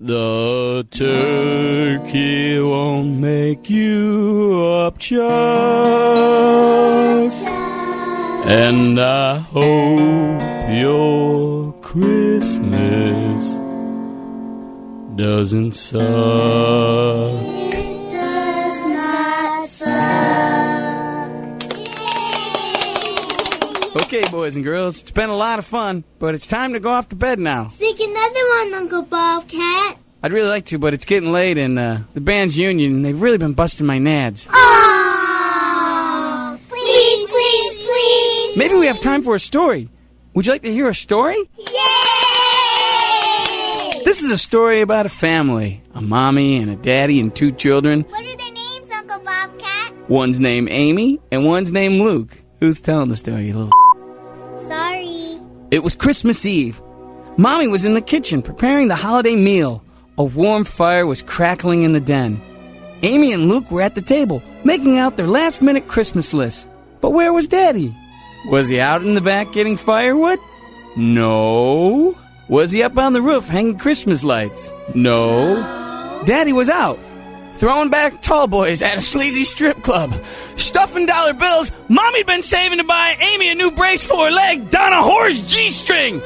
The turkey won't make you upchuck, and I hope your Christmas doesn't suck. It does not suck. Okay, boys and girls, it's been a lot of fun, but it's time to go off to bed now. Sing another one, Uncle Bobcat. I'd really like to, but it's getting late, and the band's union, and they've really been busting my nads. Oh, please, please, please. Maybe we have time for a story. Would you like to hear a story? Yay! This is a story about a family, a mommy and a daddy and two children. What are their names, Uncle Bobcat? One's named Amy, and one's named Luke. Who's telling the story, you little... Sorry. It was Christmas Eve. Mommy was in the kitchen preparing the holiday meal. A warm fire was crackling in the den. Amy and Luke were at the table, making out their last-minute Christmas list. But where was Daddy? Was he out in the back getting firewood? No. Was he up on the roof hanging Christmas lights? No. Daddy was out, throwing back tall boys at a sleazy strip club, stuffing dollar bills Mommy'd been saving to buy Amy a new brace for her leg down a whore's G-string.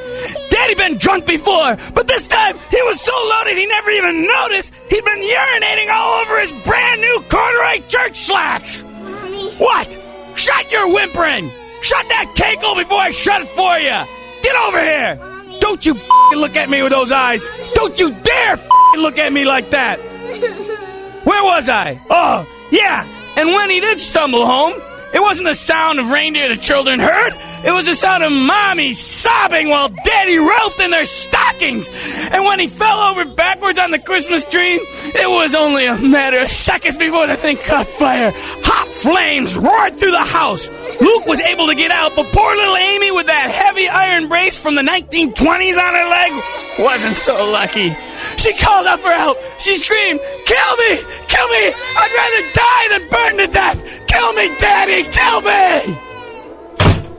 Daddy been drunk before, but this time he was so loaded he never even noticed he'd been urinating all over his brand new corduroy church slacks. Mommy. What? Shut your whimpering! Shut that cake hole before I shut it for you! Get over here! Mommy. Don't you f***ing look at me with those eyes! Don't you dare f***ing look at me like that! Where was I? Oh, yeah! And when he did stumble home, it wasn't the sound of reindeer the children heard. It was the sound of Mommy sobbing while Daddy rolled in their stockings. And when he fell over backwards on the Christmas tree, it was only a matter of seconds before the thing caught fire. Hot flames roared through the house. Luke was able to get out, but poor little Amy with that heavy iron brace from the 1920s on her leg wasn't so lucky. She called out for help. She screamed, "Kill me! Kill me! I'd rather die than burn to death! Kill me, Daddy! Kill me!"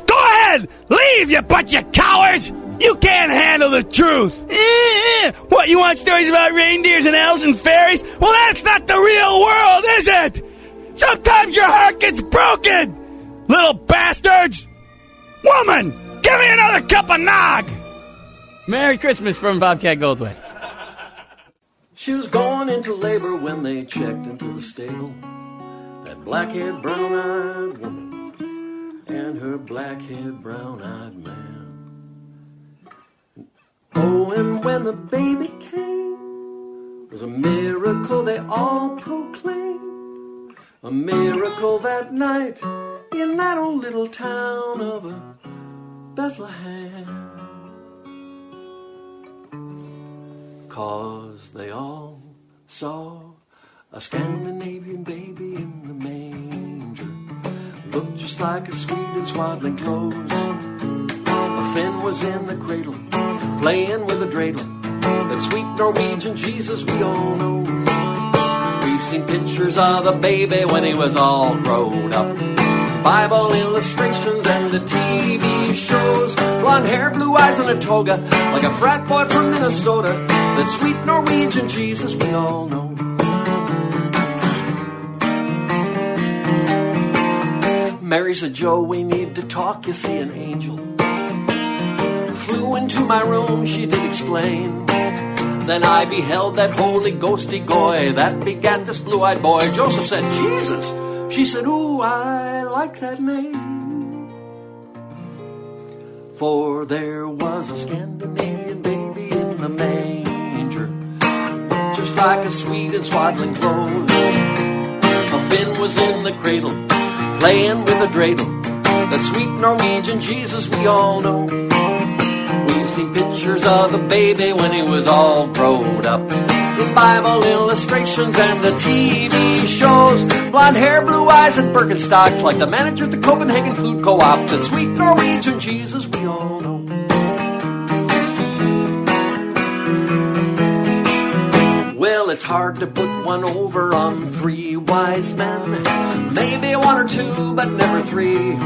Go ahead! Leave, you bunch of cowards! You can't handle the truth! What, you want stories about reindeers and elves and fairies? Well, that's not the real world, is it? Sometimes your heart gets broken! Little bastards! Woman! Give me another cup of nog! Merry Christmas from Bobcat Goldthwait. She was going into labor when they checked into the stable. That black-haired, brown-eyed woman and her black-haired, brown-eyed man. Oh, and when the baby came, it was a miracle they all proclaimed. A miracle that night in that old little town of Bethlehem. 'Cause they all saw a Scandinavian baby in the manger. Looked just like a Swede in swaddling clothes. A Finn was in the cradle, playing with a dreidel. That sweet Norwegian Jesus we all know. We've seen pictures of the baby when he was all grown up. Bible illustrations and the TV shows. Blonde hair, blue eyes, and a toga, like a frat boy from Minnesota. The sweet Norwegian Jesus we all know. Mary said, "Joe, we need to talk, you see an angel." Flew into my room, she did explain. Then I beheld that holy ghosty goy that begat this blue-eyed boy. Joseph said, "Jesus." She said, "Ooh, I like that name." For there was a Scandinavian baby in the manger, just like a Swede in swaddling clothes. A Finn was in the cradle, playing with a dreidel. That sweet Norwegian Jesus we all know. We've seen pictures of the baby when he was all grown up. The Bible illustrations and the TV shows. Blonde hair, blue eyes, and Birkenstocks, like the manager at the Copenhagen Food Co-op. That sweet Norwegian Jesus we all know. Well, it's hard to put one over on three wise men. Maybe one or two, but never three.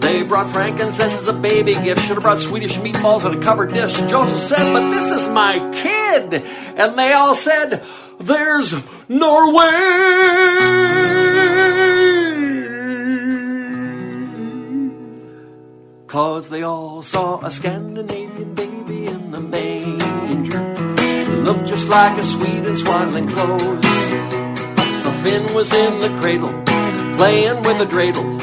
They They brought frankincense as a baby gift. Should have brought Swedish meatballs in a covered dish. Joseph said, but this is my kid. And they all said, there's Norway. Cause they all saw a Scandinavian baby in the manger. It looked just like a Swede in swaddling clothes. The fin was in the cradle, playing with a dreidel.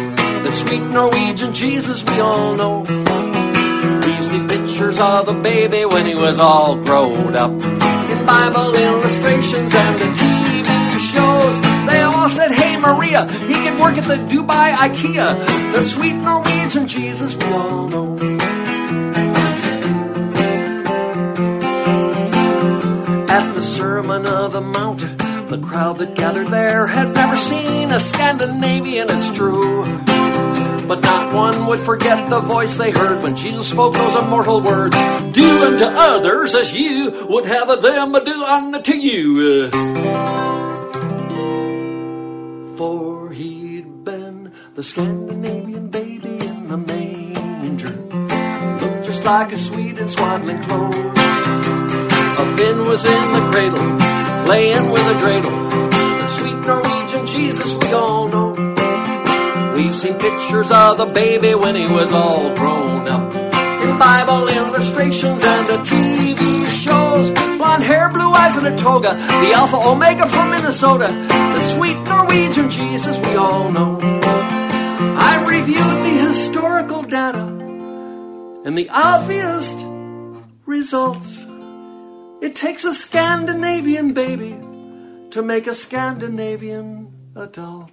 The sweet Norwegian Jesus we all know. We see pictures of the baby when he was all grown up. In Bible illustrations and the TV shows, they all said, hey Maria, he can work at the Dubai IKEA. The sweet Norwegian Jesus we all know. At the Sermon on the Mount, the crowd that gathered there had never seen a Scandinavian, it's true. But not one would forget the voice they heard when Jesus spoke those immortal words. Do unto others as you would have them do unto you. For he'd been the Scandinavian baby in the manger. Looked just like a Swede in swaddling clothes. A fin was in the cradle, playing with a dreidel. The sweet Norwegian Jesus we all know. We've seen pictures of the baby when he was all grown up. In Bible illustrations and the TV shows. Blonde hair, blue eyes, and a toga. The Alpha Omega from Minnesota. The sweet Norwegian Jesus we all know. I reviewed the historical data. And the obvious results. It takes a Scandinavian baby to make a Scandinavian adult.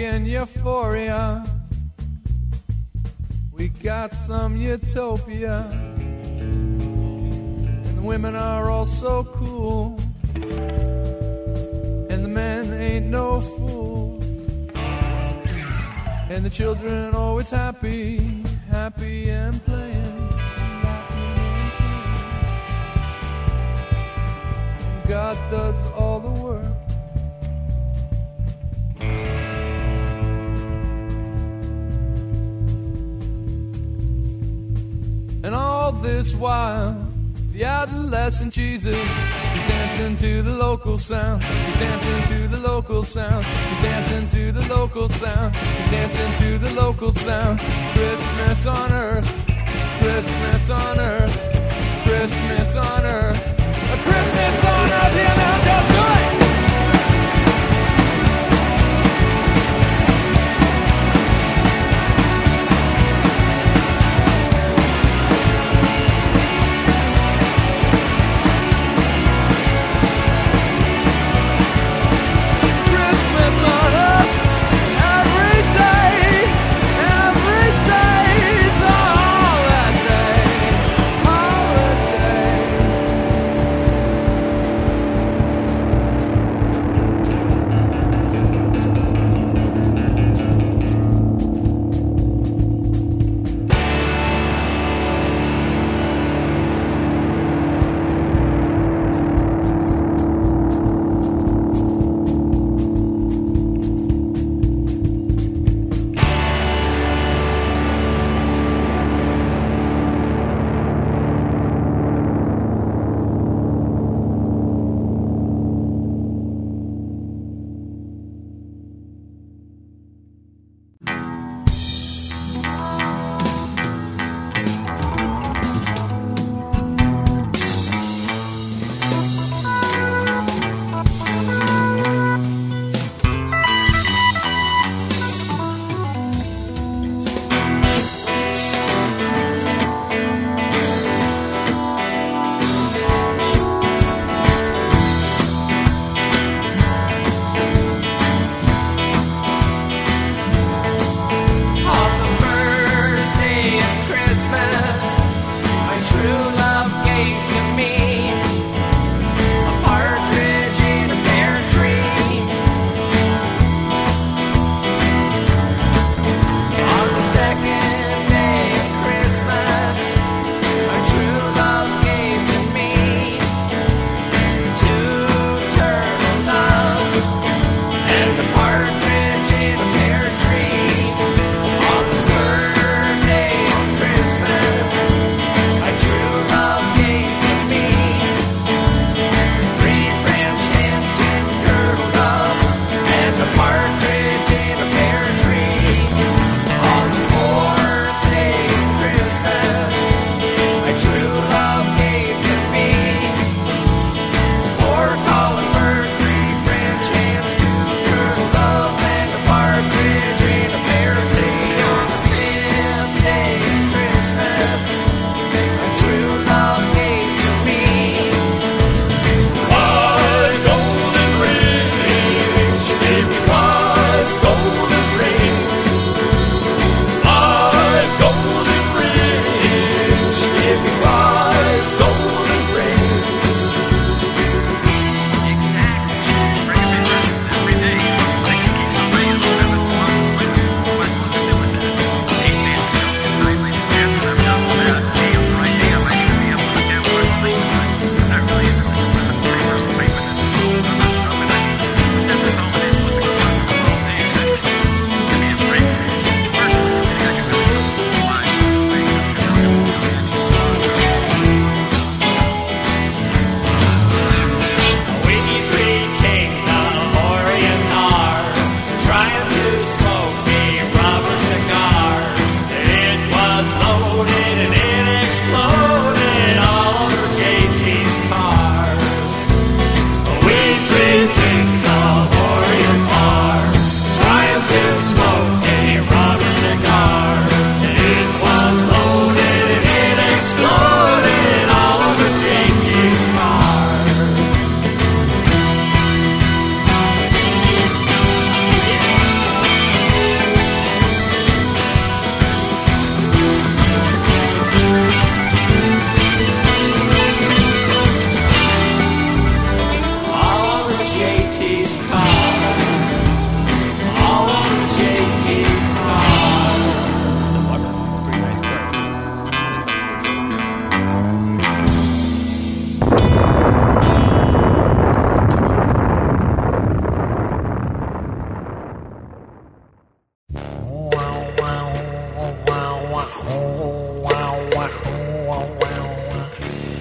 In euphoria, we got some utopia, and the women are all so cool, and the men ain't no fool, and the children always happy, happy. And does all the work. And all this while, the adolescent Jesus, he's dancing to the local sound. He's dancing to the local sound. He's dancing to the local sound. He's dancing to the local sound. Christmas on earth. Christmas on earth. Christmas on earth. A Christmas on earth, you know, just do it!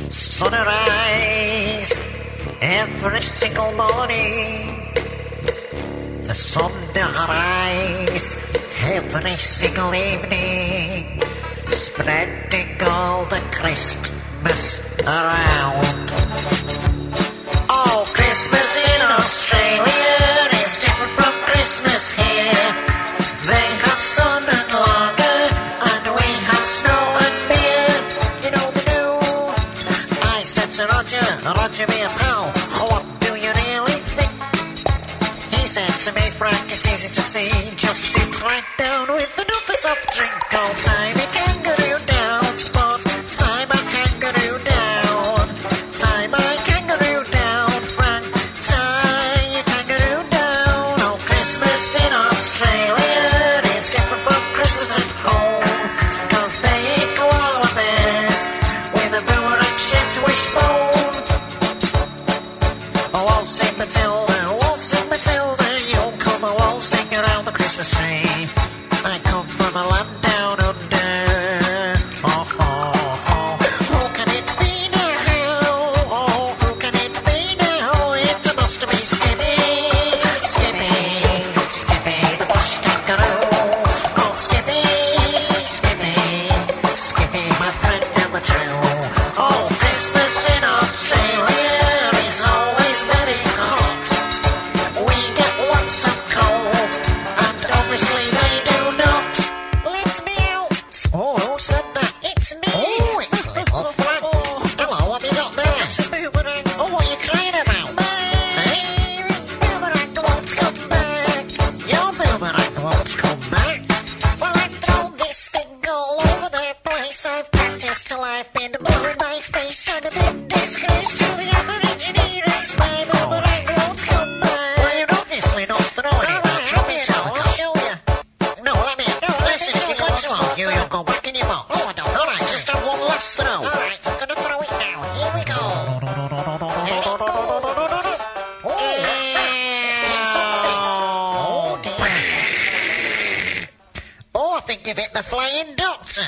Sunrise every single morning. The sun rises every single evening, spreading all the Christmas around. Oh, Christmas in Australia is different from Christmas here. They have sun and lager, and we have snow and beer. You know they do. I said to Roger, Roger me pal, what do you really think? He said to me, Frank, it's easy to see. Just sit right down with another soft drink called Tiny Kangaroo Down. Spot time a kangaroo down. Time a kangaroo down, Frank. Tie a kangaroo down. Oh, Christmas in Australia is different from Christmas at home. Cause they eat koala bears with a bower and shaped wishbone. Oh, waltzing Matilda, you come a waltzing around the Christmas tree. I come from a land down under. Oh, oh, oh. Who can it be now? Oh, who can it be now? It must be Skippy, Skippy, Skippy, the bush kangaroo. Oh, Skippy, Skippy, Skippy, my friend number two. Oh, Christmas in Australia is always very hot. We get lots of cold, and obviously they do not. Let me out. Oh, who said that? It's me. Oh, it's little Frank. Hello, what have you got there? It's a boomerang. Oh, what are you crying about? Hey, boomerang won't come back. Your boomerang won't come back. Well, I throw this thing all over the place. I've practiced till I've been blue in my face. And a big disgrace to the Aborigine race. My boomerang won't come back. Well, you're obviously not throwing it. I'll drop it down. I'll show you. No, let me in. Listen, if you got to argue, you'll go back in your box. Oh, I don't. All right, just have one last throw. All right, I'm going to throw it now. Here we go. Here it goes. Oh, what's that? It's something. Oh, dear. Oh, I think you've hit the flying doctor.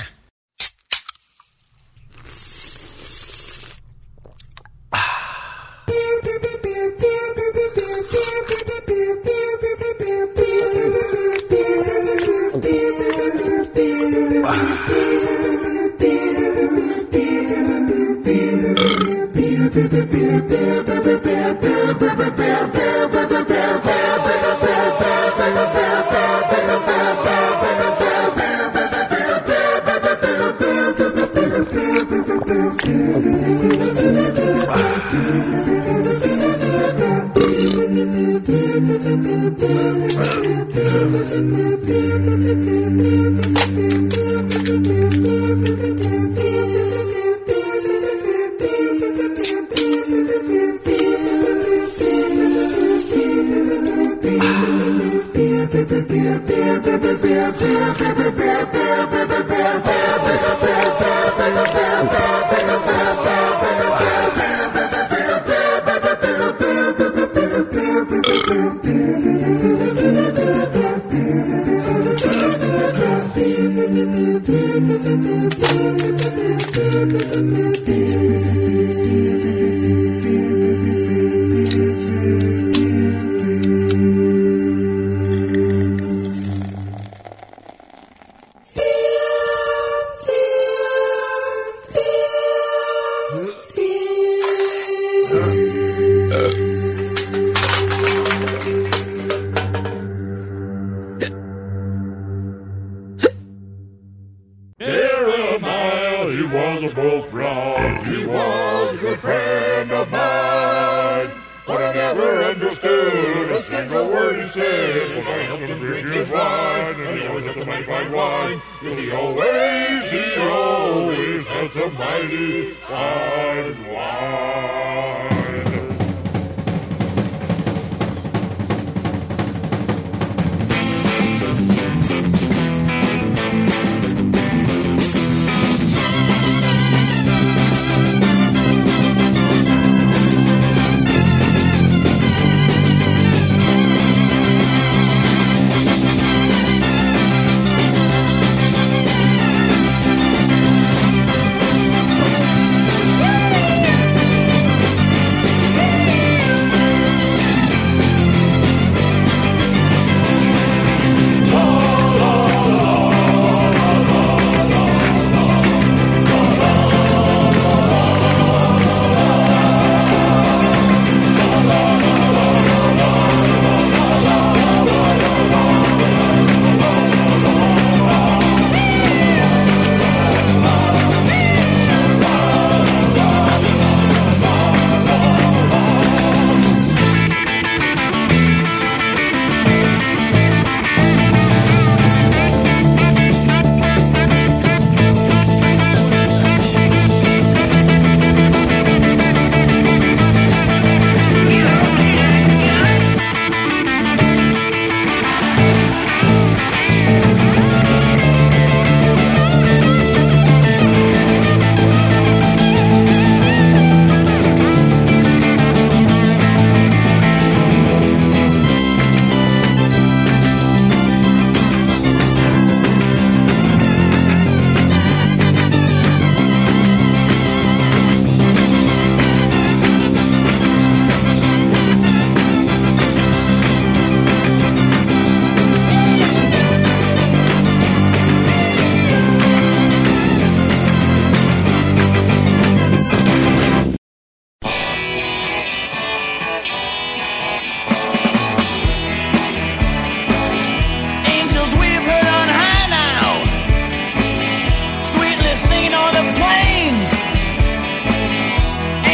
nor the plains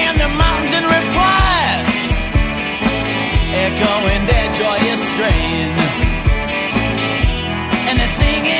and the mountains in reply, echoing their joyous strain. And they're singing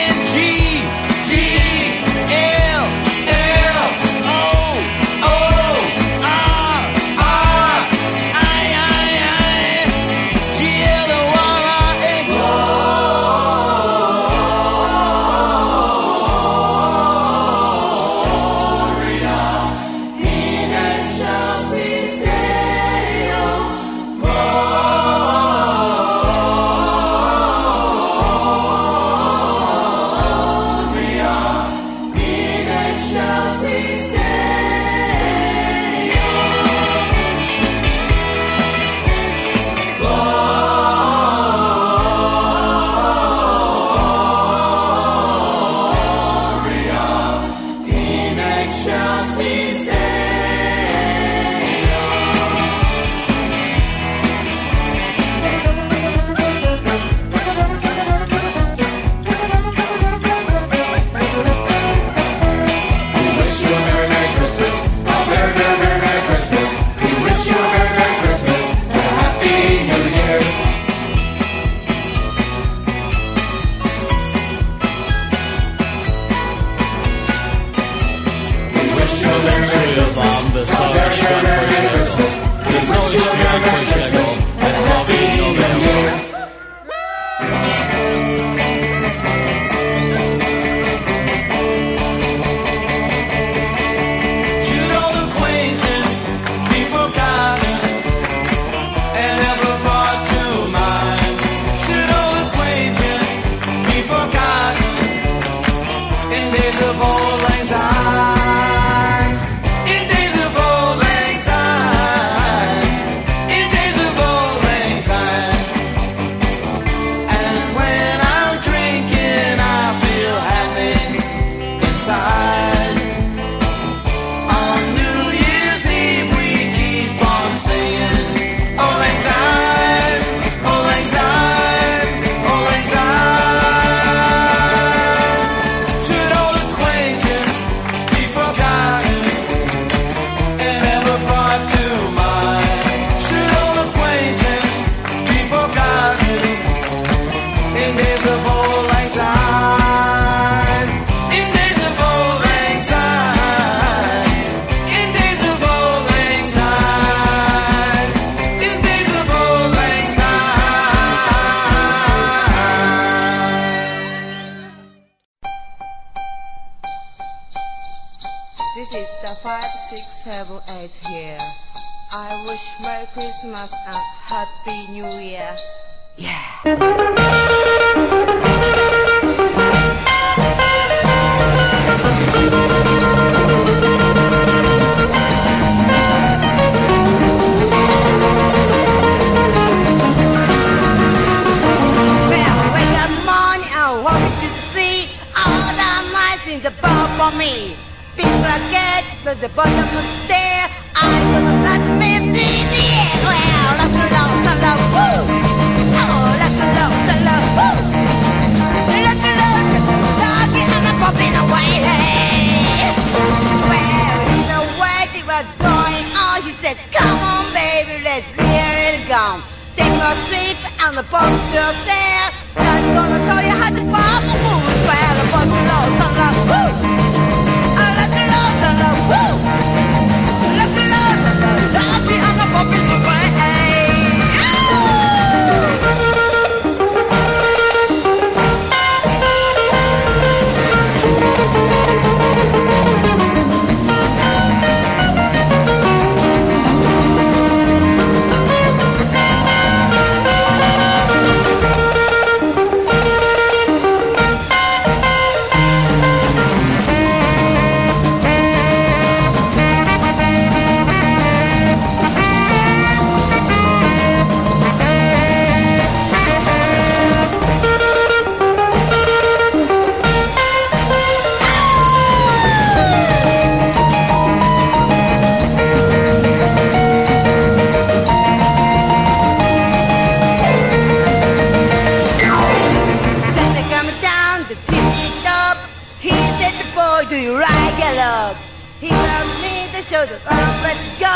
envelope. He loves me to show the love, let's go.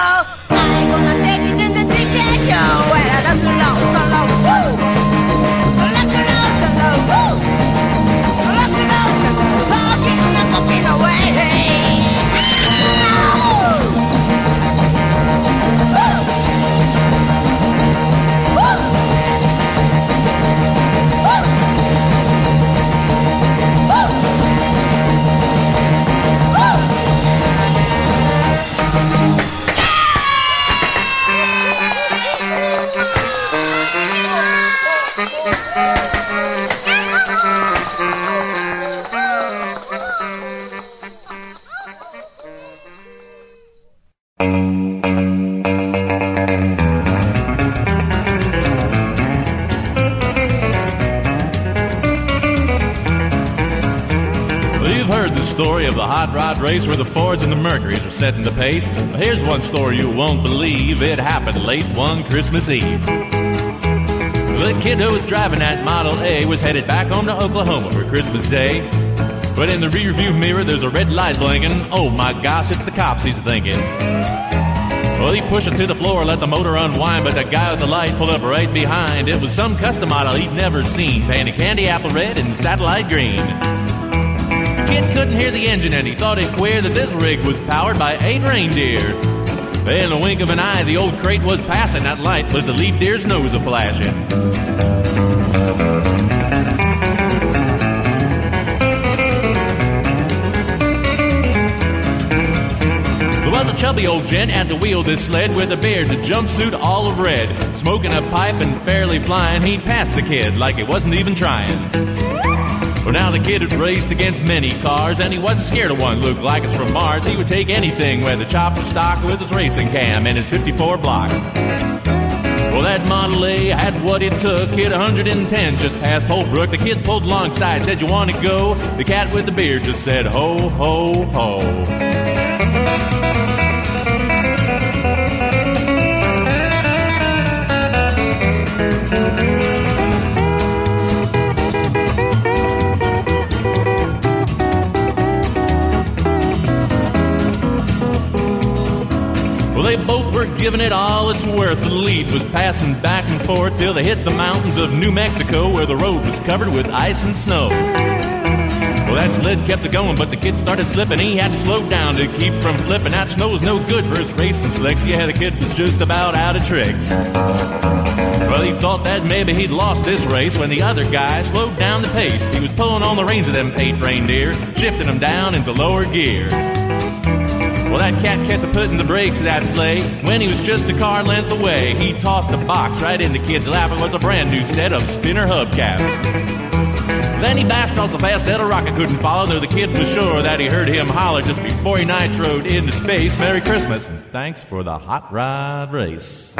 I'm gonna take it in the big dad show. Well, I love to know, solo, woo. I love to know, solo, woo. I love to know, solo, walking in the fucking away. Hot rod race where the Fords and the Mercurys are setting the pace. But here's one story you won't believe. It happened late one Christmas Eve. The kid who was driving that Model A was headed back home to Oklahoma for Christmas Day. But in the rearview mirror, there's a red light blinking. Oh my gosh, it's the cops, he's thinking. Well, he pushed it to the floor, let the motor unwind, but the guy with the light pulled up right behind. It was some custom model he'd never seen, painted candy apple red and satellite green. Kid couldn't hear the engine and he thought it queer that this rig was powered by 8 reindeer. In a wink of an eye, the old crate was passing. That light was the lead deer's nose a-flashing. There was a chubby old gent at the wheel of this sled with a beard and a jumpsuit all of red. Smoking a pipe and fairly flying, he passed the kid like it wasn't even trying. Well, now the kid had raced against many cars, and he wasn't scared of one looked like it's from Mars. He would take anything, whether chopped or stock, with his racing cam and his 54 block. Well, that Model A had what it took. Hit 110 just past Holbrook. The kid pulled alongside, said, "You want to go?" The cat with the beard just said, "Ho, ho, ho." Giving it all it's worth, the lead was passing back and forth till they hit the mountains of New Mexico where the road was covered with ice and snow. Well, that sled kept it going, but the kid started slipping. He had to slow down to keep from flipping. That snow was no good for his racing slicks. Yeah, the kid was just about out of tricks. Well, he thought that maybe he'd lost this race when the other guy slowed down the pace. He was pulling on the reins of them 8 reindeer, shifting them down into lower gear. Well, that cat kept putting the brakes in that sleigh. When he was just a car length away, he tossed a box right in the kid's lap. It was a brand new set of spinner hubcaps. Then he bashed off the fast that a rocket couldn't follow, though the kid was sure that he heard him holler just before he nitroed into space. Merry Christmas, and thanks for the hot rod race.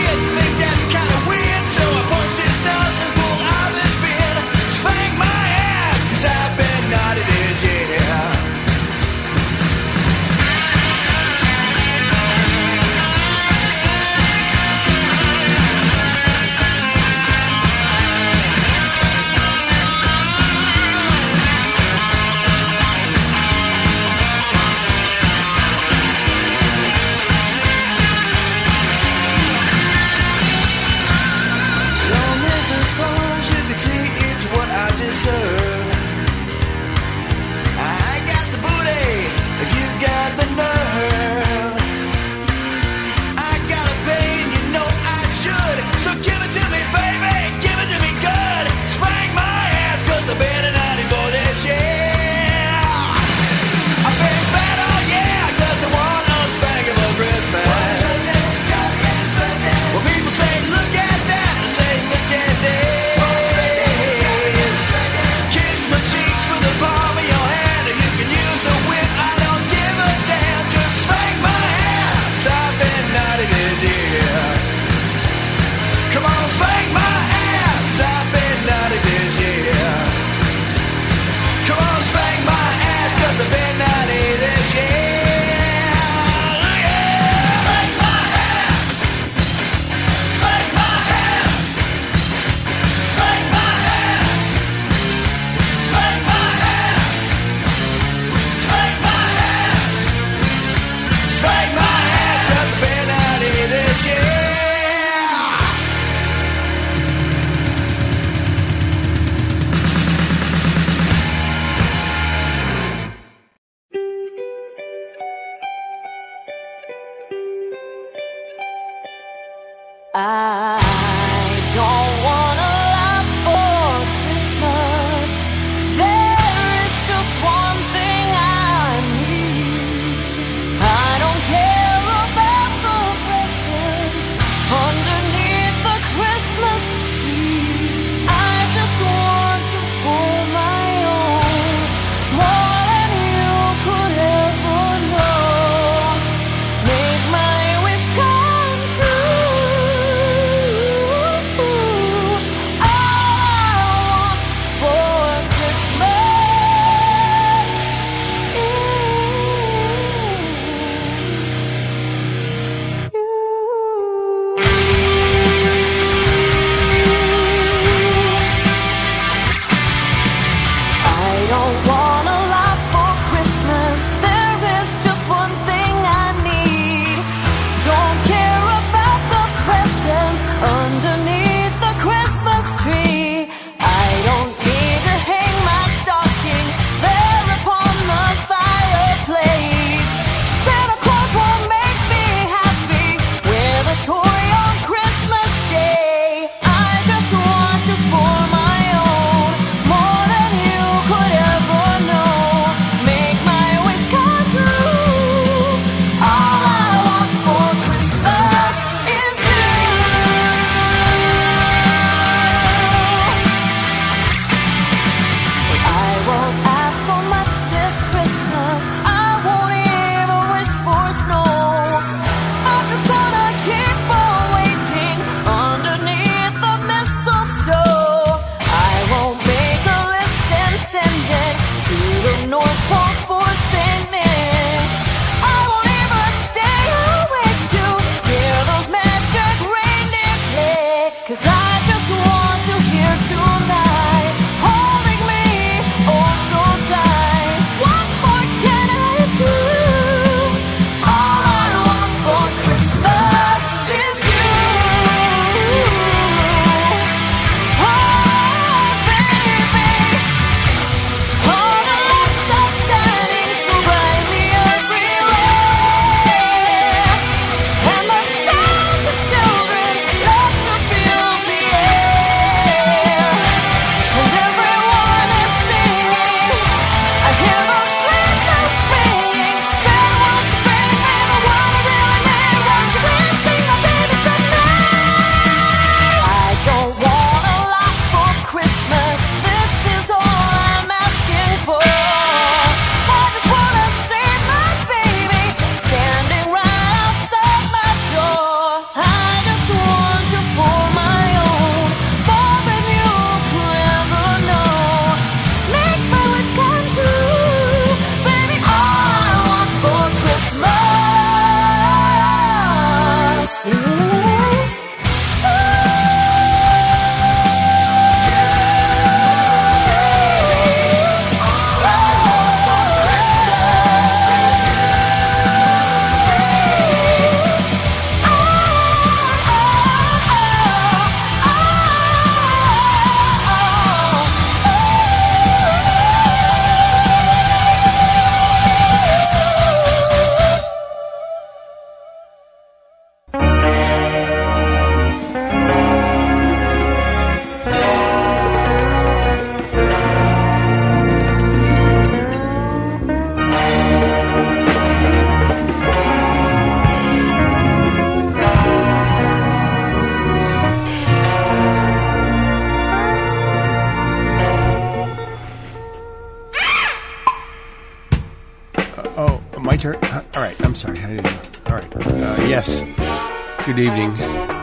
Kids think that's kind of weird, so I punched his nose and pulled out his beard, spanked my ass. I don't want to.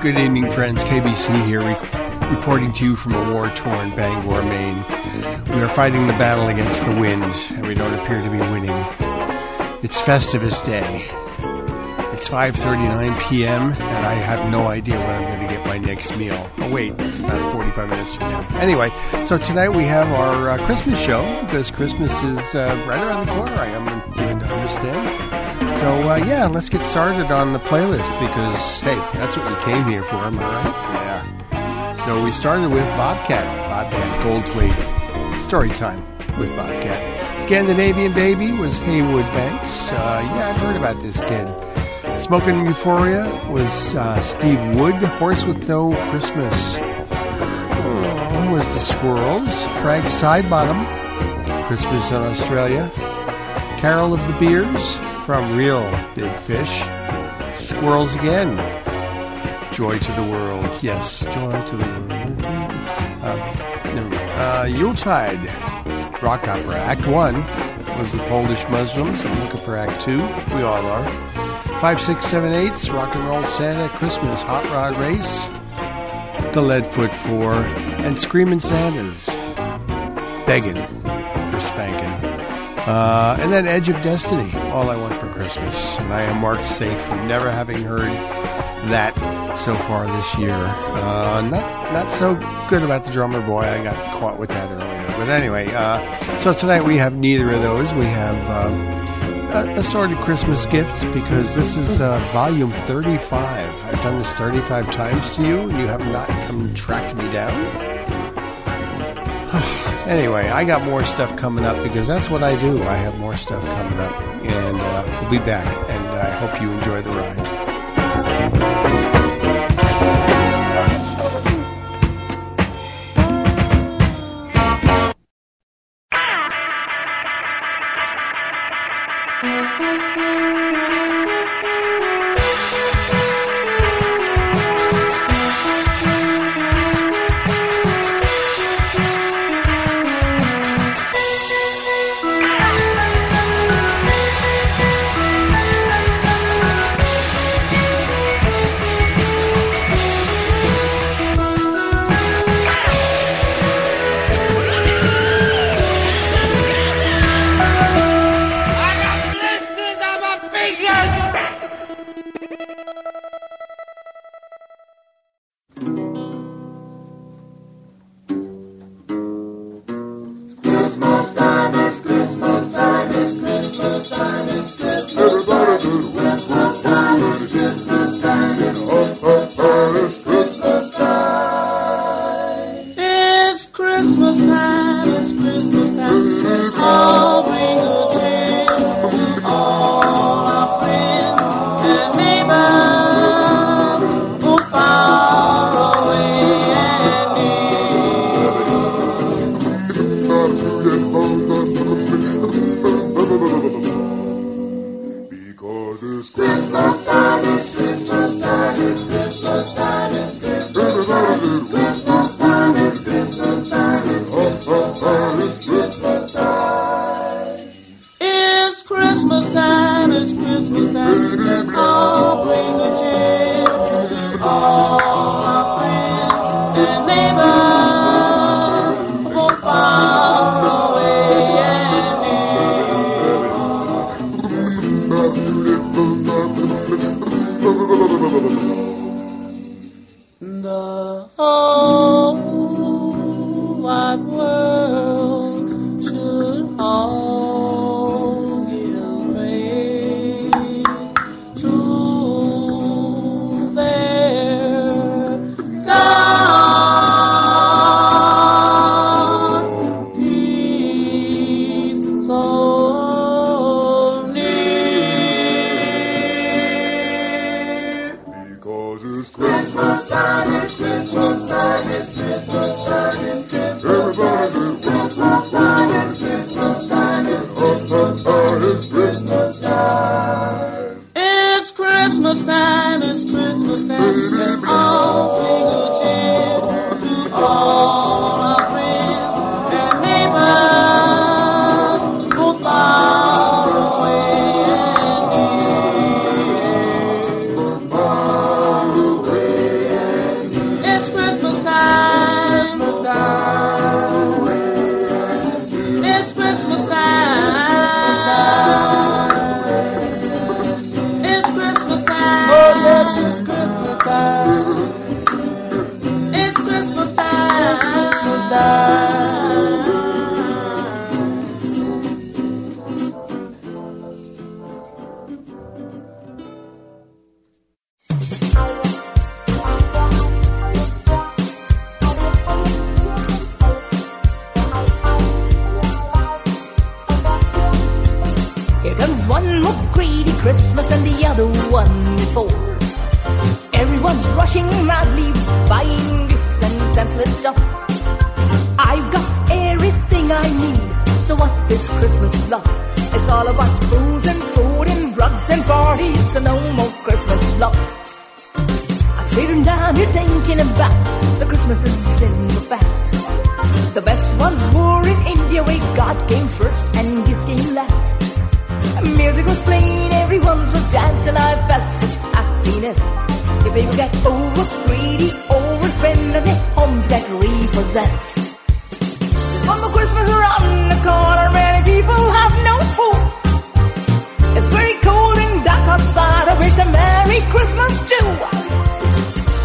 Good evening, friends. KBC here, reporting to you from a war-torn Bangor, Maine. We are fighting the battle against the wind, and we don't appear to be winning. It's Festivus Day. It's 5:39 p.m., and I have no idea when I'm going to get my next meal. Oh, wait, it's about 45 minutes from now. Anyway, so tonight we have our Christmas show, because Christmas is right around the corner, I am beginning to understand. So, yeah, let's get started on the playlist because, hey, that's what we came here for, am I right? Yeah. So we started with Bobcat Goldthwait, Story Time with Bobcat. Scandinavian Baby was Haywood Banks. Yeah, I've heard about this kid. Smokin' Euphoria was Steve Wood, Horse with No Christmas. Who was the Squirrels? Frank Sidebottom, Christmas in Australia. Carol of the Beers from Real Big Fish. Squirrels again. Joy to the World. Yes, Joy to the World. Yuletide. Rock Opera. Act 1 was the Polish Muslims. I'm looking for Act 2. We all are. 5, 6, 7, 8's Rock and Roll Santa, Christmas Hot Rod Race, the Lead Foot 4, and Screaming Santas, begging for spanking. And then Edge of Destiny, All I Want for Christmas. And I am marked safe for never having heard that so far this year. Not so good about the drummer boy. I got caught with that earlier. But anyway, so tonight we have neither of those. We have assorted Christmas gifts, because this is volume 35. I've done this 35 times to you, and you have not come tracked me down. Anyway, I got more stuff coming up, because that's what I do. I have more stuff coming up, and we'll be back, and I hope you enjoy the ride. was one more greedy Christmas than the other one before. Everyone's rushing madly, buying gifts and senseless stuff. I've got everything I need, so what's this Christmas love? It's all about booze and food and drugs and parties, so no more Christmas love. I'm sitting down here thinking about the Christmases in the past. The best ones were in India, where God came first and gifts came last. Music was playing, everyone was dancing, I felt such happiness. The people get over greedy, overspend, and their homes get repossessed. There's one more Christmas around the corner, many people have no food. It's very cold and dark outside, I wish them Merry Christmas too.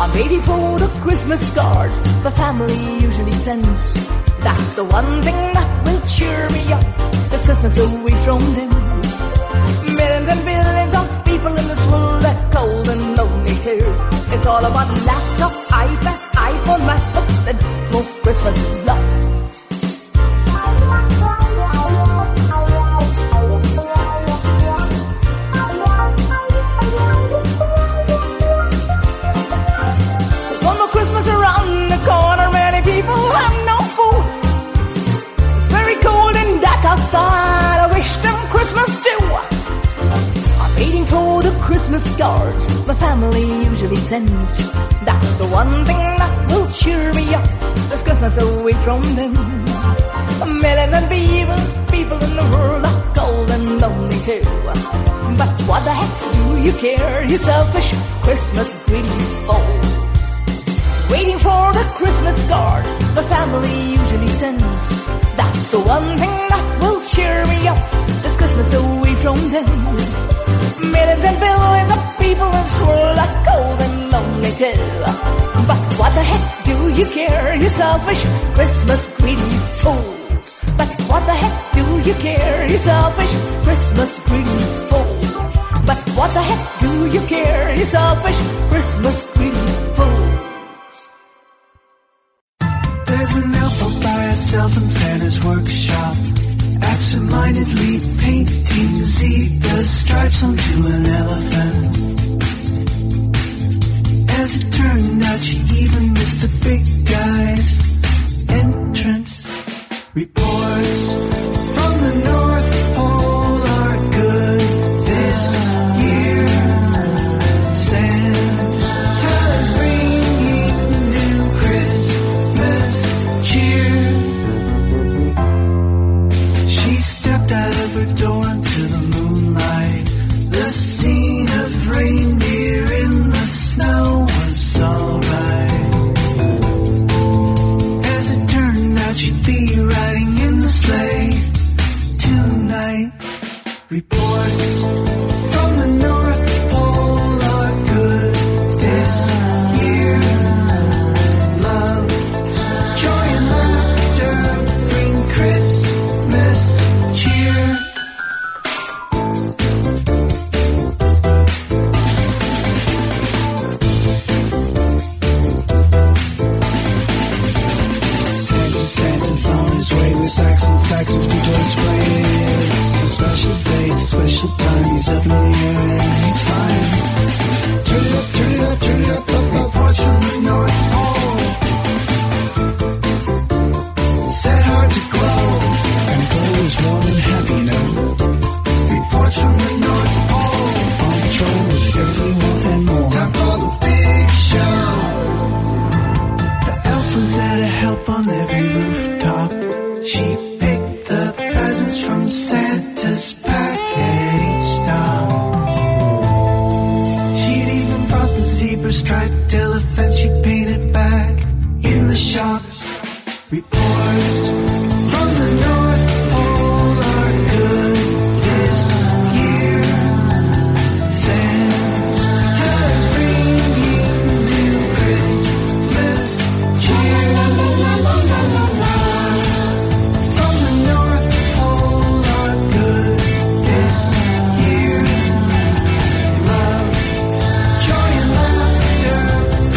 I'm waiting for the Christmas cards my family usually sends. That's the one thing that will cheer me up, this Christmas away from them. Millions and billions of people in this world are cold and lonely. It's all about laptops, iPads, iPhone, MacBooks, and more Christmas love. There's one more Christmas around the corner, many people have no food. It's very cold and dark outside, I wish them Christmas too. Waiting for the Christmas cards my family usually sends. That's the one thing that will cheer me up, this Christmas away from them. A million and people in the world are cold and lonely too. But what the heck do you care, you selfish Christmas greedy fool? Waiting for the Christmas cards my family usually sends. That's the one thing that will cheer me up, this Christmas away from them. Millions and billions of people in this world are cold and lonely too. But what the heck do you care, you selfish Christmas greedy fools? But what the heck do you care, you selfish Christmas greedy fools? But what the heck do you care, you selfish Christmas greedy fools? There's an elf all by herself in Santa's workshop, absent-mindedly painting zebra stripes onto an elephant. As it turned out, she even missed the big guy's entrance. Reports from the North Pole are good this year. Santa's bringing new Christmas cheer. Out of her door into the moonlight, the scene of reindeer in the snow was alright. As it turned out, she'd be riding in the sleigh tonight. Reports from the North Pole are good this year. Love, joy and laughter bring Christmas cheer. Santa's on his way with sacks and sacks of good toys playing. It's a special day, it's a special time, he's up in the air and he's fine. Turn it up, turn it up, turn it up, up, up, watch from the North Pole. Set hard to glow, and glow is warm and happy now. Reports from the North Pole, on patrol with everyone and more. Time for the big show. The elf was there to help on every rooftop. She picked the presents from Santa's pack at each stop. She'd even brought the zebra-striped elephant she painted back in the shop. Reports from the North Pole are good this year. Santa's bringing new Christmas cheer. Reports from the North Pole are good this year. Love, joy and laughter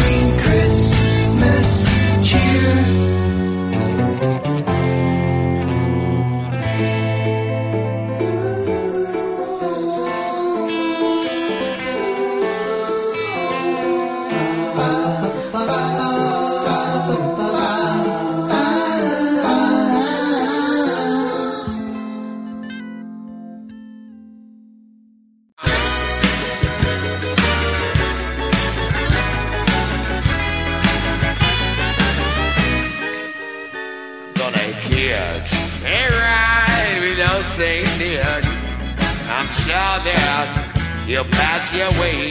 your death, he'll pass your way.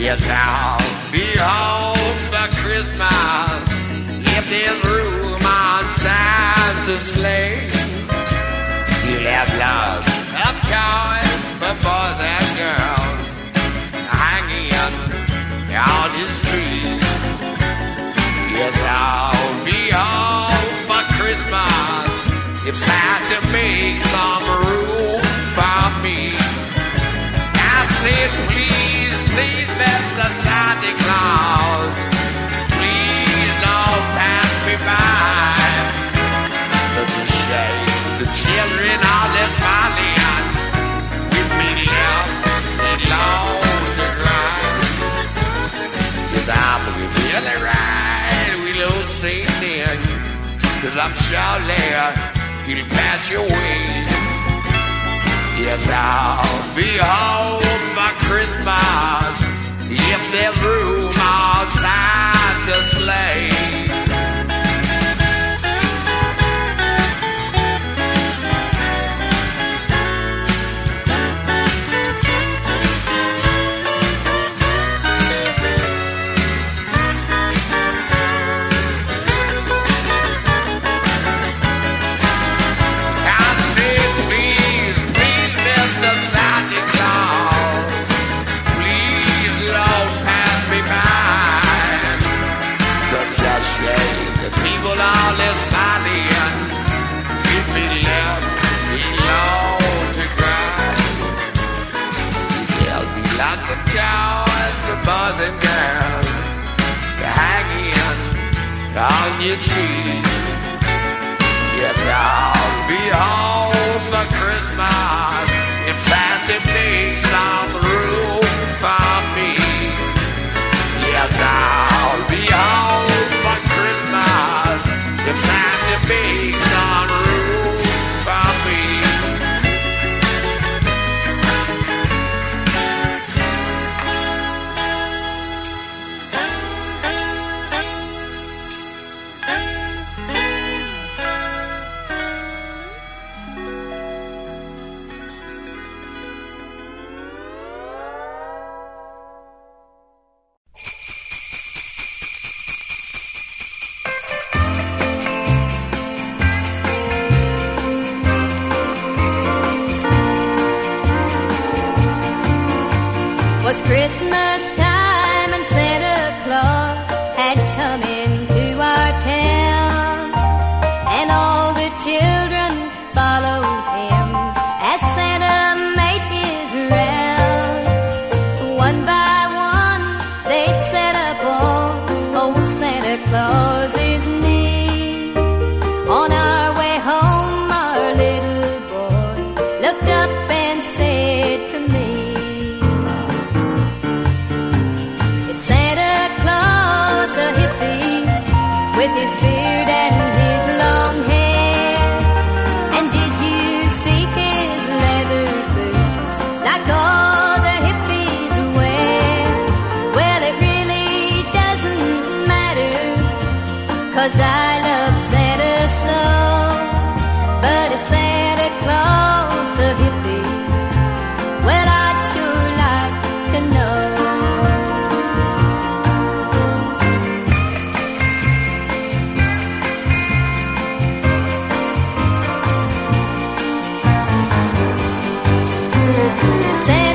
Yes, I'll be home for Christmas if there's room on Santa's sleigh. He'll have lots of toys for boys and girls hanging on his tree. Yes, I'll be home for Christmas if Santa makes some room for me. I said, please, please, Mr. Santa Claus, please don't pass me by. But to shame the children all this folly on, give me love and long to cry. Cause I believe we'll arrive, we'll sing then. Cause I'm sure there he'll pass your way. Yes, I'll be home by Christmas if there's room outside the sleigh. Boys and girls hanging on your tree. Yes, I'll be home for Christmas if Santa makes some room for me. Yes, I'll be home for Christmas if Santa makes some room for me. Christmas time and Santa Claus had come into our town, and all the children followed him as Santa made his rounds. One by one they set up on old Santa Claus's knee. On our way home our little boy looked up and said to me, with his beard and his long hair, and did you see his leather boots like all the hippies wear? Well, it really doesn't matter, cause I love Santa so. But is Santa Claus a hippie? Well, I'd sure like to know. Say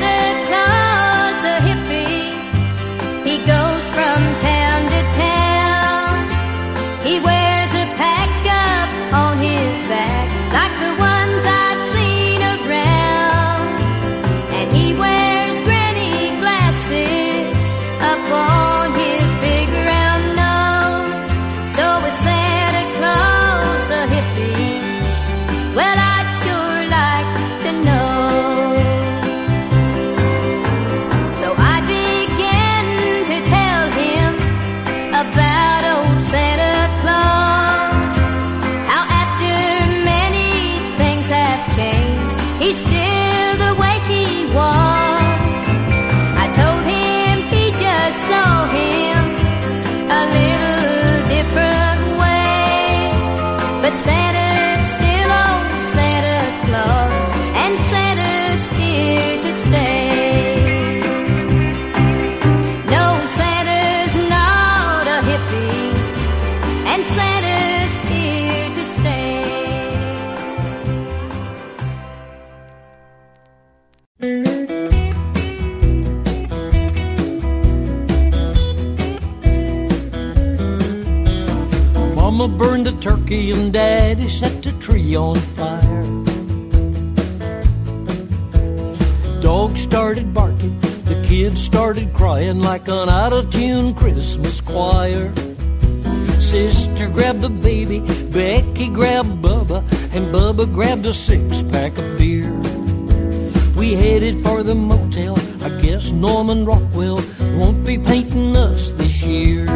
Mama burned the turkey and Daddy set the tree on fire. Dogs started barking, the kids started crying like an out-of-tune Christmas choir. Sister grabbed the baby, Becky grabbed Bubba, and Bubba grabbed a six-pack of beer. We headed for the motel, I guess Norman Rockwell won't be painting us this year.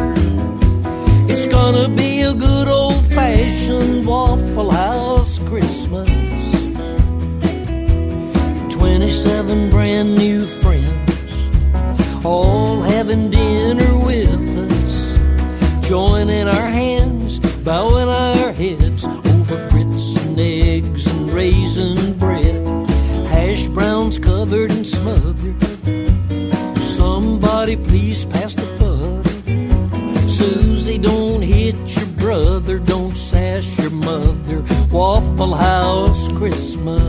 It's gonna be a good old-fashioned Waffle House Christmas. 27 brand new friends, all having dinner with us, joining our hands, bowing our heads over grits and eggs and raisin bread, hash browns covered in smother. Somebody please pass the butter. Susie, don't hit your brother, don't sash your mother. Waffle House Christmas.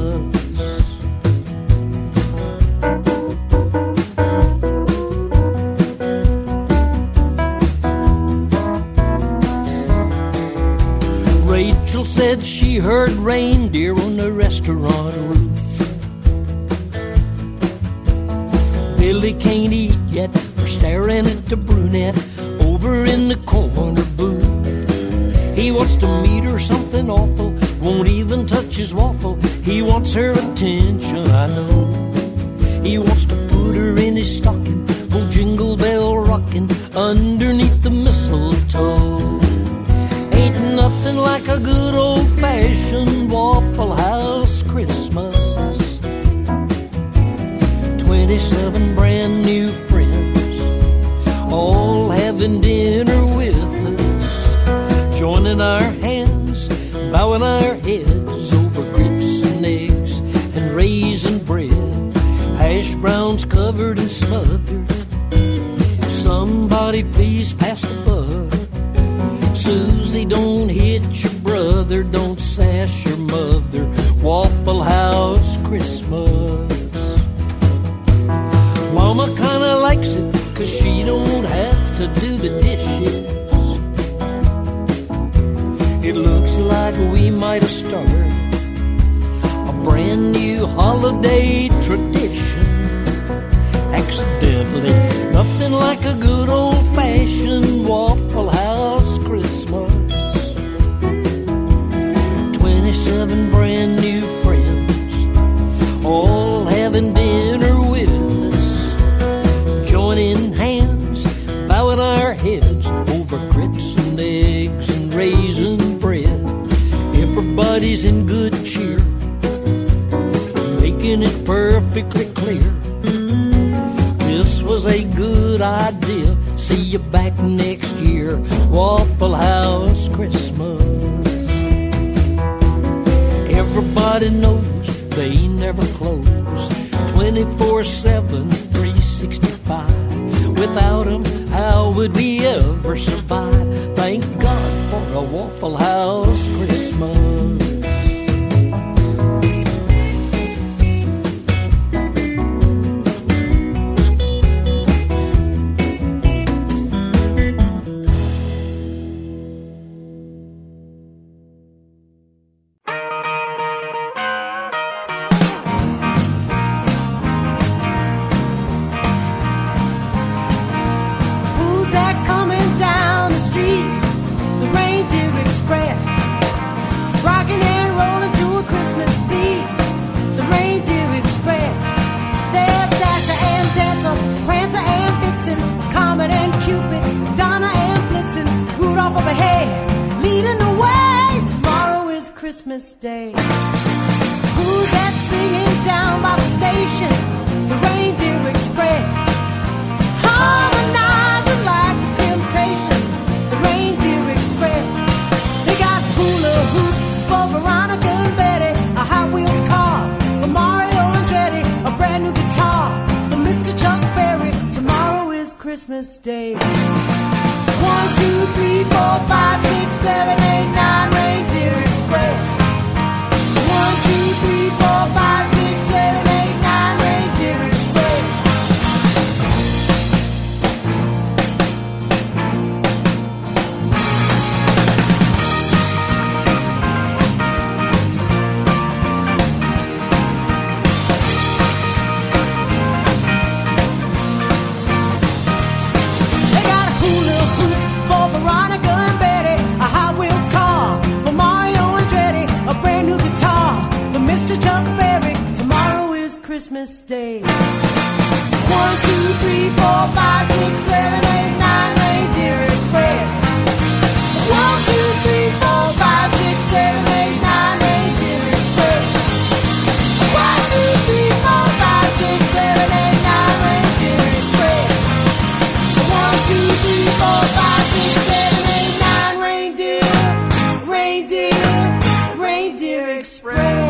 Said she heard reindeer on the restaurant roof. Billy can't eat yet, we're staring at the brunette over in the corner booth. He wants to meet her something awful, won't even touch his waffle. He wants her attention, I know. He wants to put her in his stocking, go jingle bell rocking underneath the mistletoe. Ain't nothing like a good old-fashioned Waffle House Christmas. 27 brand new friends, all having dinner with us, joining our hands, bowing our heads over grits and eggs and raisin bread, hash browns covered in smother. Somebody please pass the butter. Susie, don't hit your brother, don't sash your mother. Waffle House Christmas. Mama kinda likes it, 'cause she don't have to do the dishes. It looks like we might have started a brand new holiday tradition. Accidentally, nothing like a good old-fashioned Waffle House Christmas. 27 brand new friends, all having dinner with us, joining hands, bowing our heads over grits and eggs and raisin bread. Everybody's in good cheer, making it perfectly clear. This was a good idea. See you back next year, Waffle House Christmas. Everybody knows they never close, 24/7, 365. Without them, how would we ever survive? Thank God for a Waffle House Christmas. Christmas Day. 1, 2, 3, 4, 5, 6, 7, 8, 9 reindeer express. 1, 2, 3, 4, 5, 6, 7, 8, 9 reindeer express. 1, 2, 3, 4, 5, 6, 7, 8, 9 reindeer express. 1, 2, 3, 4, 5, 6, 7, 8, 9 reindeer express.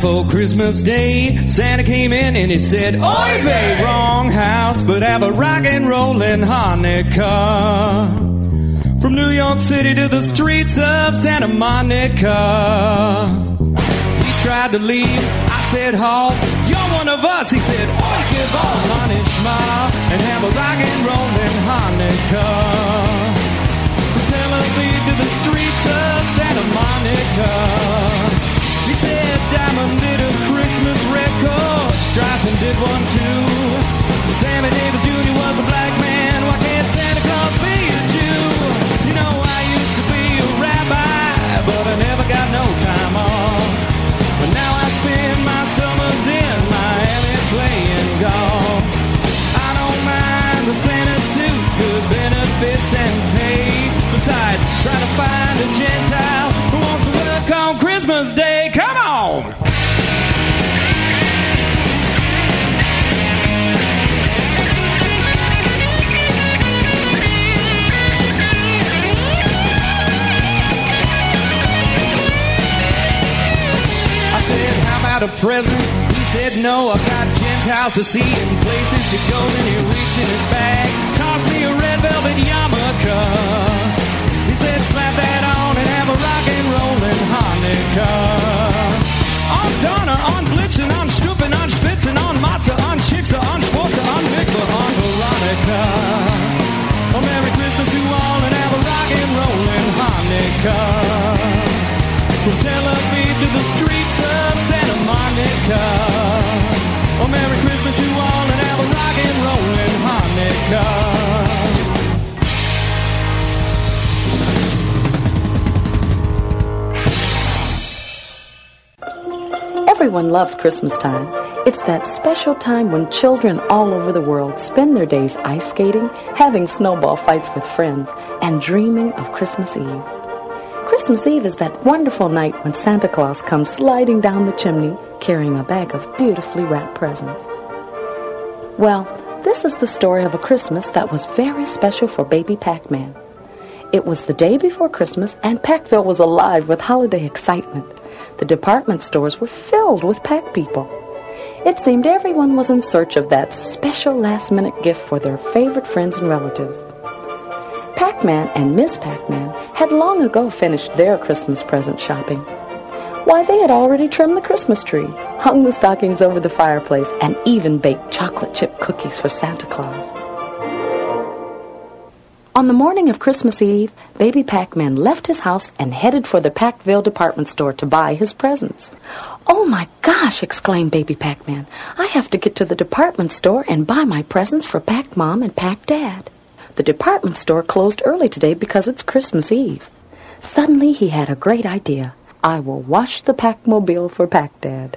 Before Christmas Day, Santa came in and he said, "Oy vey, wrong house, but have a rock and rollin' Hanukkah." From New York City to the streets of Santa Monica, he tried to leave. I said, "Halt, you're one of us." He said, "Oy, give all honey shma, and have a rock and rollin' Hanukkah." From Tel Aviv to the streets of Santa Monica. He said Diamond did a Christmas record, Streisand did one too. Sammy Davis Jr. was a black man, why can't Santa Claus be a Jew? You know, I used to be a rabbi, but I never got no time off. But now I spend my summers in Miami playing golf. I don't mind the Santa suit, good benefits and pay. Besides, try to find a Gentile who wants to work on Christmas Day. Come on! I said, "How about a present?" He said, "No, I've got Gentiles to see and places to go." Then he reached in his bag, tossed me a red velvet yarmulke. He said, "Slap that on and have a rock and rollin' Hanukkah." On Donna, on Blitzen, on Stuppen, on Spitzen, on Matzah, on Schicksa, on Schwarza, on Mikva, on Veronica. Oh, Merry Christmas to all and have a rock and rollin' Hanukkah. From Tel Aviv to the streets of Santa Monica. Oh, Merry Christmas to all and have a rock and rollin' Hanukkah. Everyone loves Christmas time. It's that special time when children all over the world spend their days ice skating, having snowball fights with friends, and dreaming of Christmas Eve. Christmas Eve is that wonderful night when Santa Claus comes sliding down the chimney carrying a bag of beautifully wrapped presents. Well, this is the story of a Christmas that was very special for Baby Pac-Man. It was the day before Christmas, and Pac-Ville was alive with holiday excitement. The department stores were filled with Pac people. It seemed everyone was in search of that special last-minute gift for their favorite friends and relatives. Pac-Man and Miss Pac-Man had long ago finished their Christmas present shopping. Why, they had already trimmed the Christmas tree, hung the stockings over the fireplace, and even baked chocolate chip cookies for Santa Claus. On the morning of Christmas Eve, Baby Pac-Man left his house and headed for the Pac-Ville department store to buy his presents. "Oh my gosh," exclaimed Baby Pac-Man, "I have to get to the department store and buy my presents for Pac-Mom and Pac-Dad." The department store closed early today because it's Christmas Eve. Suddenly he had a great idea. "I will wash the Pac-Mobile for Pac-Dad."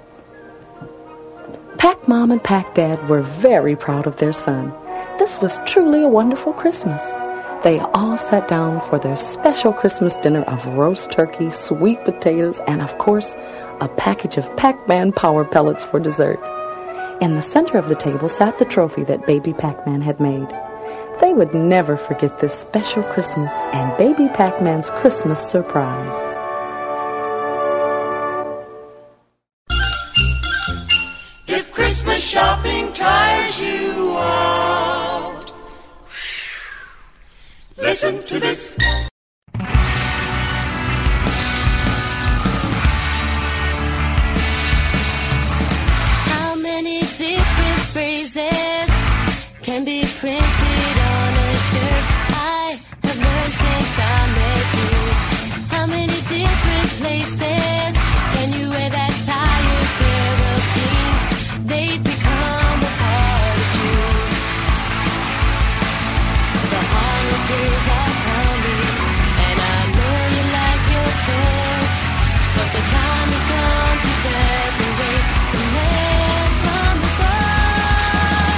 Pac-Mom and Pac-Dad were very proud of their son. This was truly a wonderful Christmas. They all sat down for their special Christmas dinner of roast turkey, sweet potatoes, and, of course, a package of Pac-Man power pellets for dessert. In the center of the table sat the trophy that Baby Pac-Man had made. They would never forget this special Christmas and Baby Pac-Man's Christmas surprise. If Christmas shopping tires you out, listen to this. How many different phrases can be printed on a shirt? I have learned since I met you. How many different places can you wear that tired pair of jeans? They've become a part of you. The holidays are coming, and I know you like your toys, but the time has come to step away and live from the fun.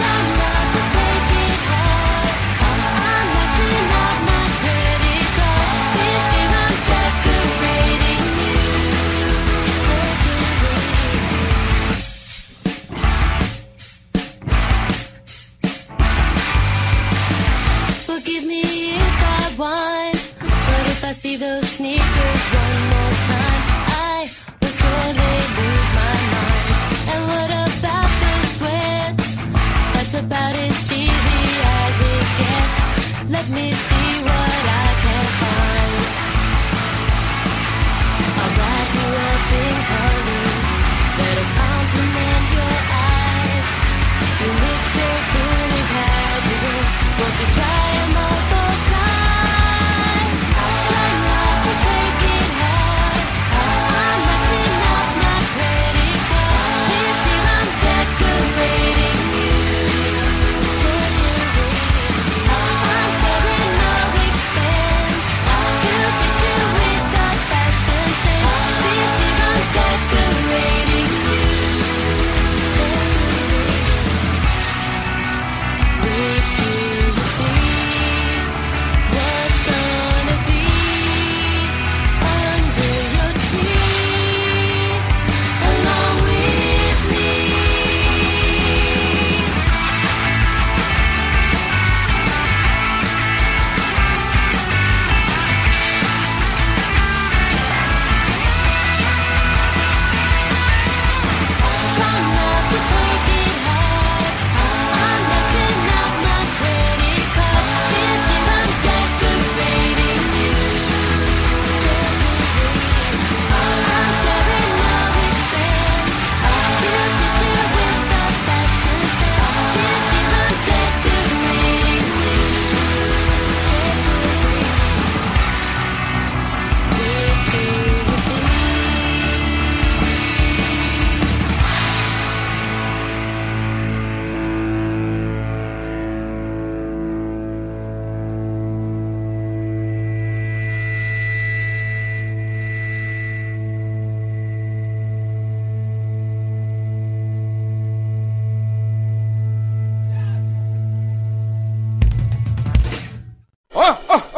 Try not to take it hard. I'm maxing out my credit card. This year I'm decorating you. Forgive me if I whine, but if I see those sneakers one more time, I will surely lose my mind. And what about the sweats? That's about as cheesy as it gets. Let me see what I can find. I'll wrap you up in colors that'll compliment your eyes. You look so cool and casual. Won't you try?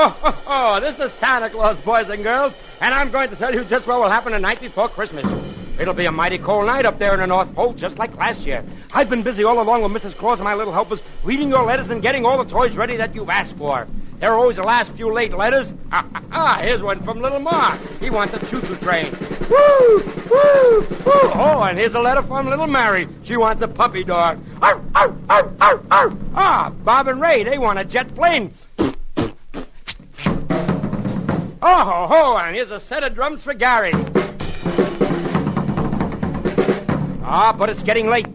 ho, this is Santa Claus, boys and girls, and I'm going to tell you just what will happen the night before Christmas. It'll be a mighty cold night up there in the North Pole, just like last year. I've been busy all along with Mrs. Claus and my little helpers, reading your letters and getting all the toys ready that you've asked for. There are always the last few late letters. Here's one from little Mark. He wants a choo-choo train. Woo! Woo! Woo! Oh, and here's a letter from little Mary. She wants a puppy dog. Arr, arr, arr, arr, arr. Ah, Bob and Ray, they want a jet plane. Oh, ho, ho, and here's a set of drums for Gary. Ah, but it's getting late,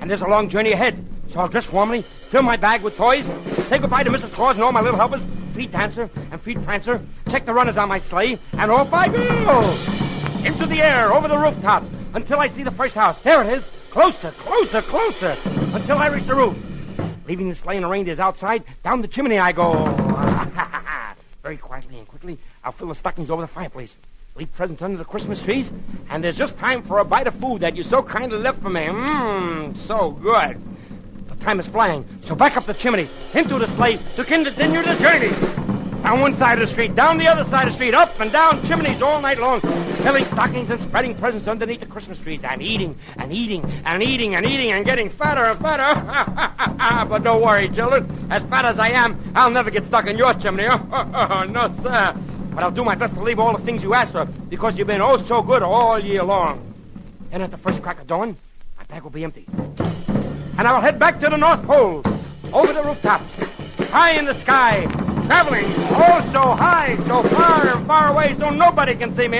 and there's a long journey ahead. So I'll dress warmly, fill my bag with toys, say goodbye to Mrs. Claus and all my little helpers, Fleet Dancer and Fleet Prancer, check the runners on my sleigh, and off I go! Into the air, over the rooftop, until I see the first house. There it is, closer, closer, closer, until I reach the roof. Leaving the sleigh and the reindeers outside, down the chimney I go. Very quietly and quickly, I'll fill the stockings over the fireplace. Leave presents under the Christmas trees, and there's just time for a bite of food that you so kindly left for me. Mmm, so good. The time is flying, so back up the chimney, into the sleigh, to continue the journey. Down one side of the street, down the other side of the street, up and down chimneys all night long, filling stockings and spreading presents underneath the Christmas trees. I'm eating, and eating, and eating, and eating, and getting fatter and fatter. But don't worry, children. As fat as I am, I'll never get stuck in your chimney. Oh, no, sir. But I'll do my best to leave all the things you asked for, because you've been oh so good all year long. And at the first crack of dawn, my bag will be empty. And I'll head back to the North Pole, over the rooftops, high in the sky, traveling oh so high, so far and far away, so nobody can see me.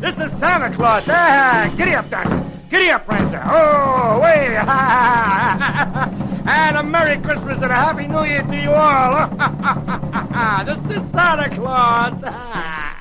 This is Santa Claus. Giddy up, Dancer. Giddy up, Prancer. Oh, way. And a Merry Christmas and a Happy New Year to you all. This is Santa Claus.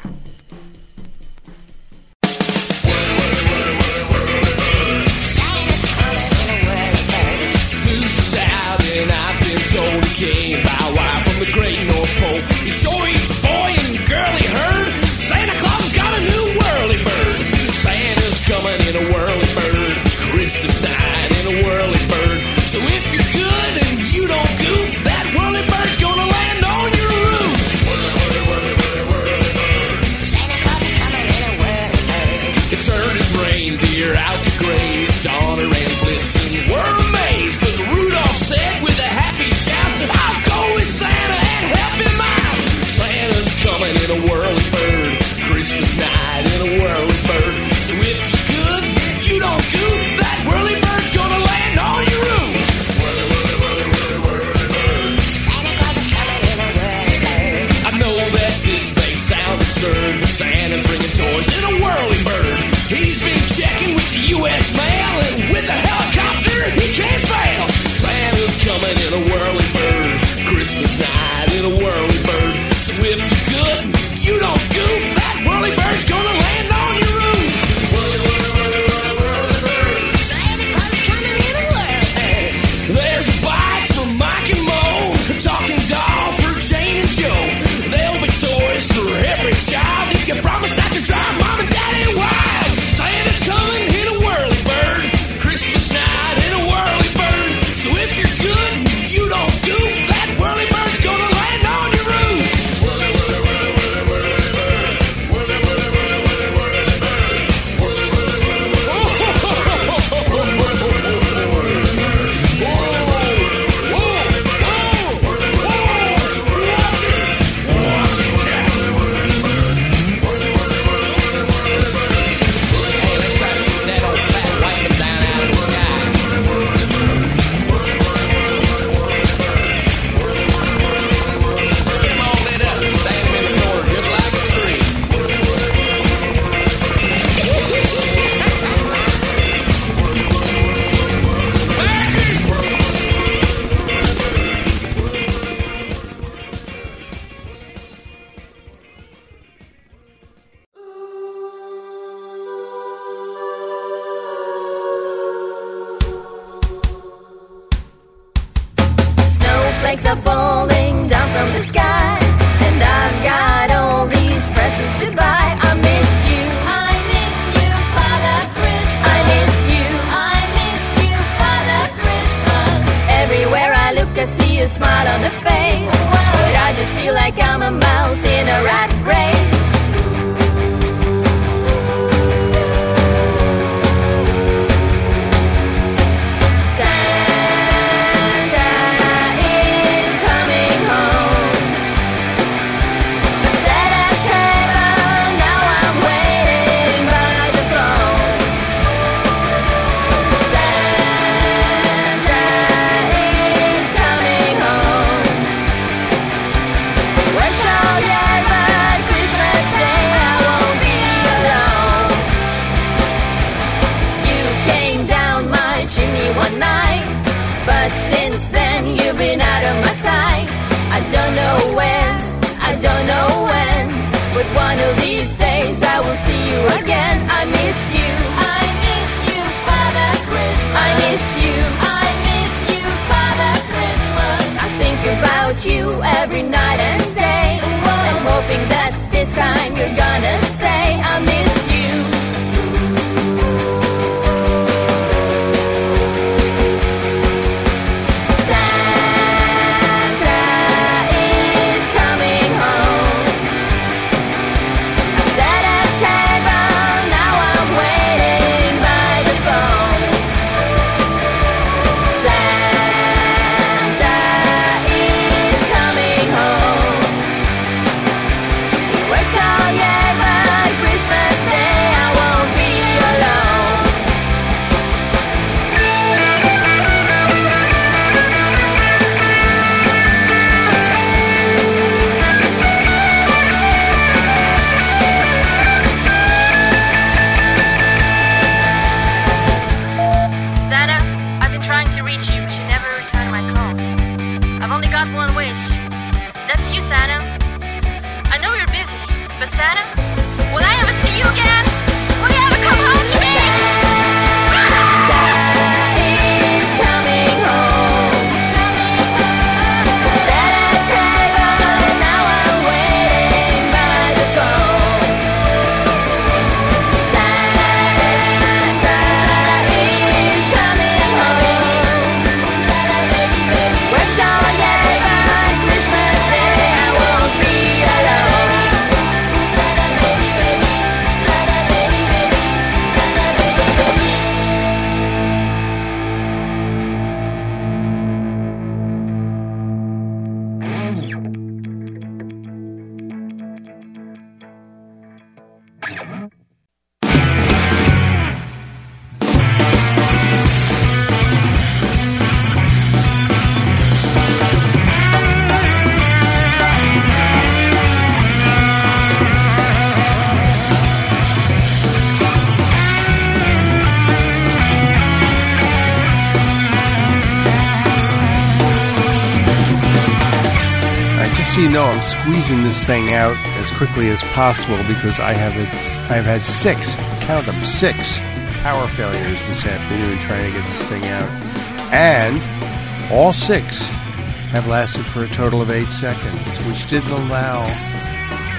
Smile on the face, but I just feel feel like I'm a mouse in a rat race. You every night and day. Whoa. I'm hoping that this time you're gonna stay. I miss you. Santa is coming home. I set a table, now I'm waiting by the phone. I'm squeezing this thing out as quickly as possible because I've had six power failures this afternoon trying to get this thing out, and all six have lasted for a total of 8 seconds, which didn't allow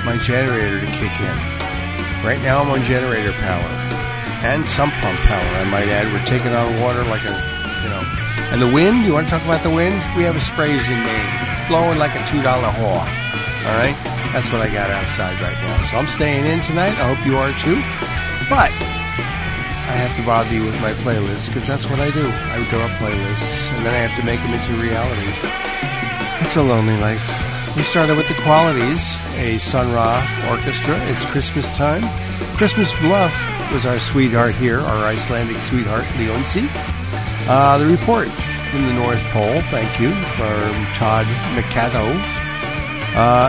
my generator to kick in. Right now I'm on generator power and sump pump power, I might add. We're taking on water like a, and the wind, you want to talk about the wind? We have a Streisand name. Blowing like a $2 whore. All right? That's what I got outside right now. So I'm staying in tonight. I hope you are too. But I have to bother you with my playlist because that's what I do. I draw playlists and then I have to make them into reality. It's a lonely life. We started with The Qualities, a Sun Ra Orchestra. It's Christmas time. Christmas Bluff was our sweetheart here, our Icelandic sweetheart, Leonci. The Report. From the North Pole, thank you, from Todd Mikado.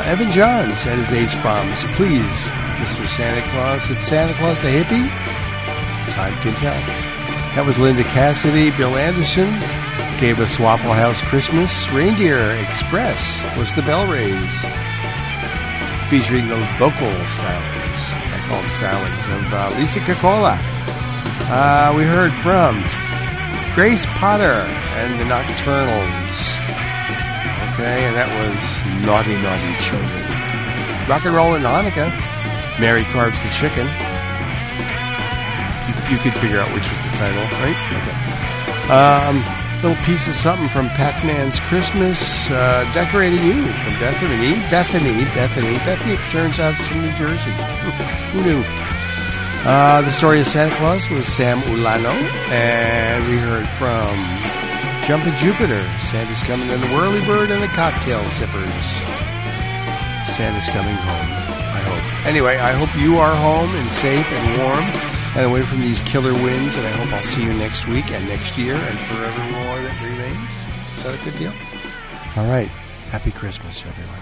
Evan Johns and his H-bombs. Please, Mr. Santa Claus. It's Santa Claus the Hippie? Time can tell. That was Linda Cassidy. Bill Anderson gave us Waffle House Christmas. Reindeer Express was the Bellrays, featuring the vocal stylings. I call them stylings of Lisa Ciccola. We heard from Grace Potter and the Nocturnals. Okay, and that was Naughty Naughty Children. Rock and Roll and Hanukkah. Mary Carves the Chicken. You could figure out which was the title, right? Okay. Little piece of something from Pac-Man's Christmas. Decorating You from Bethany. Bethany turns out it's from New Jersey. Who knew? The Story of Santa Claus was Sam Ulano. And we heard from Jumping Jupiter. Santa's Coming, and the Whirly Bird and the Cocktail Sippers. Santa's coming home, I hope. Anyway, I hope you are home and safe and warm and away from these killer winds, and I hope I'll see you next week and next year and forevermore that remains. Is that a good deal? All right. Happy Christmas, everyone.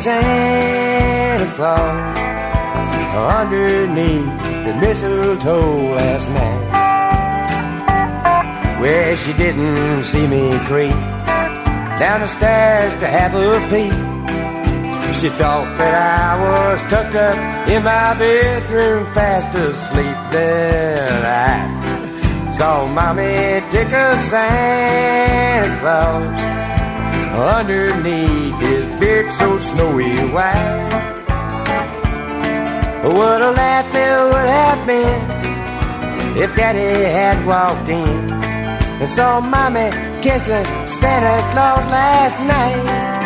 Santa Claus underneath the mistletoe last night. Well, she didn't see me creep down the stairs to have a peep. She thought that I was tucked up in my bedroom fast asleep. Then I saw Mommy take a Santa Claus underneath his beard so snowy white. What a laugh it would have been if Daddy had walked in and saw Mommy kissing Santa Claus last night.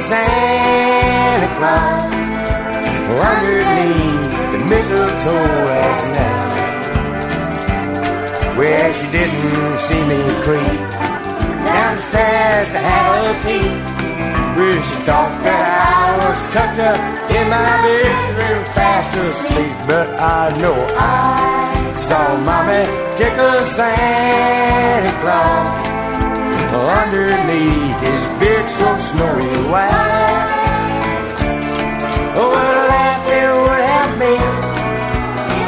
Santa Claus underneath the mistletoe last night. Well, she didn't see me creep down the stairs to have a peep. Well, she thought that I was tucked up in my bedroom fast asleep. But I know I saw Mommy tickle Santa Claus underneath his beard so snowy white. Oh, what a laugh it would have been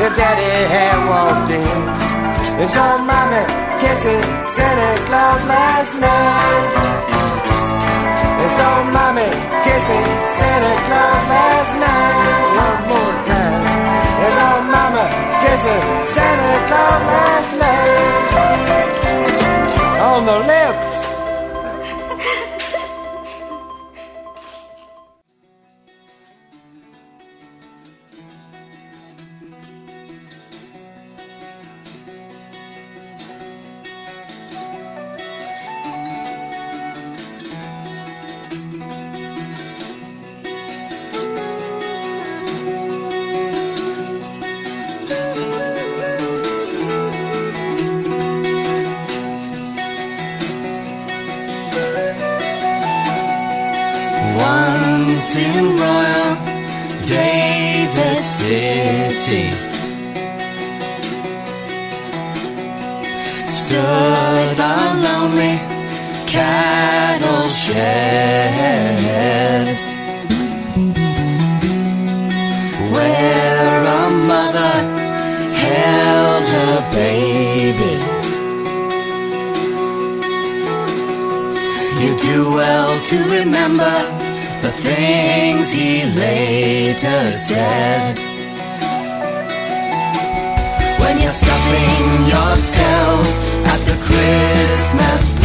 if Daddy had walked in and saw Mommy kissing Santa Claus last night. And saw Mommy kissing Santa Claus last night. One more time. And saw Mommy kissing Santa Claus last night. On the left. When you're stuffing yourselves at the Christmas party,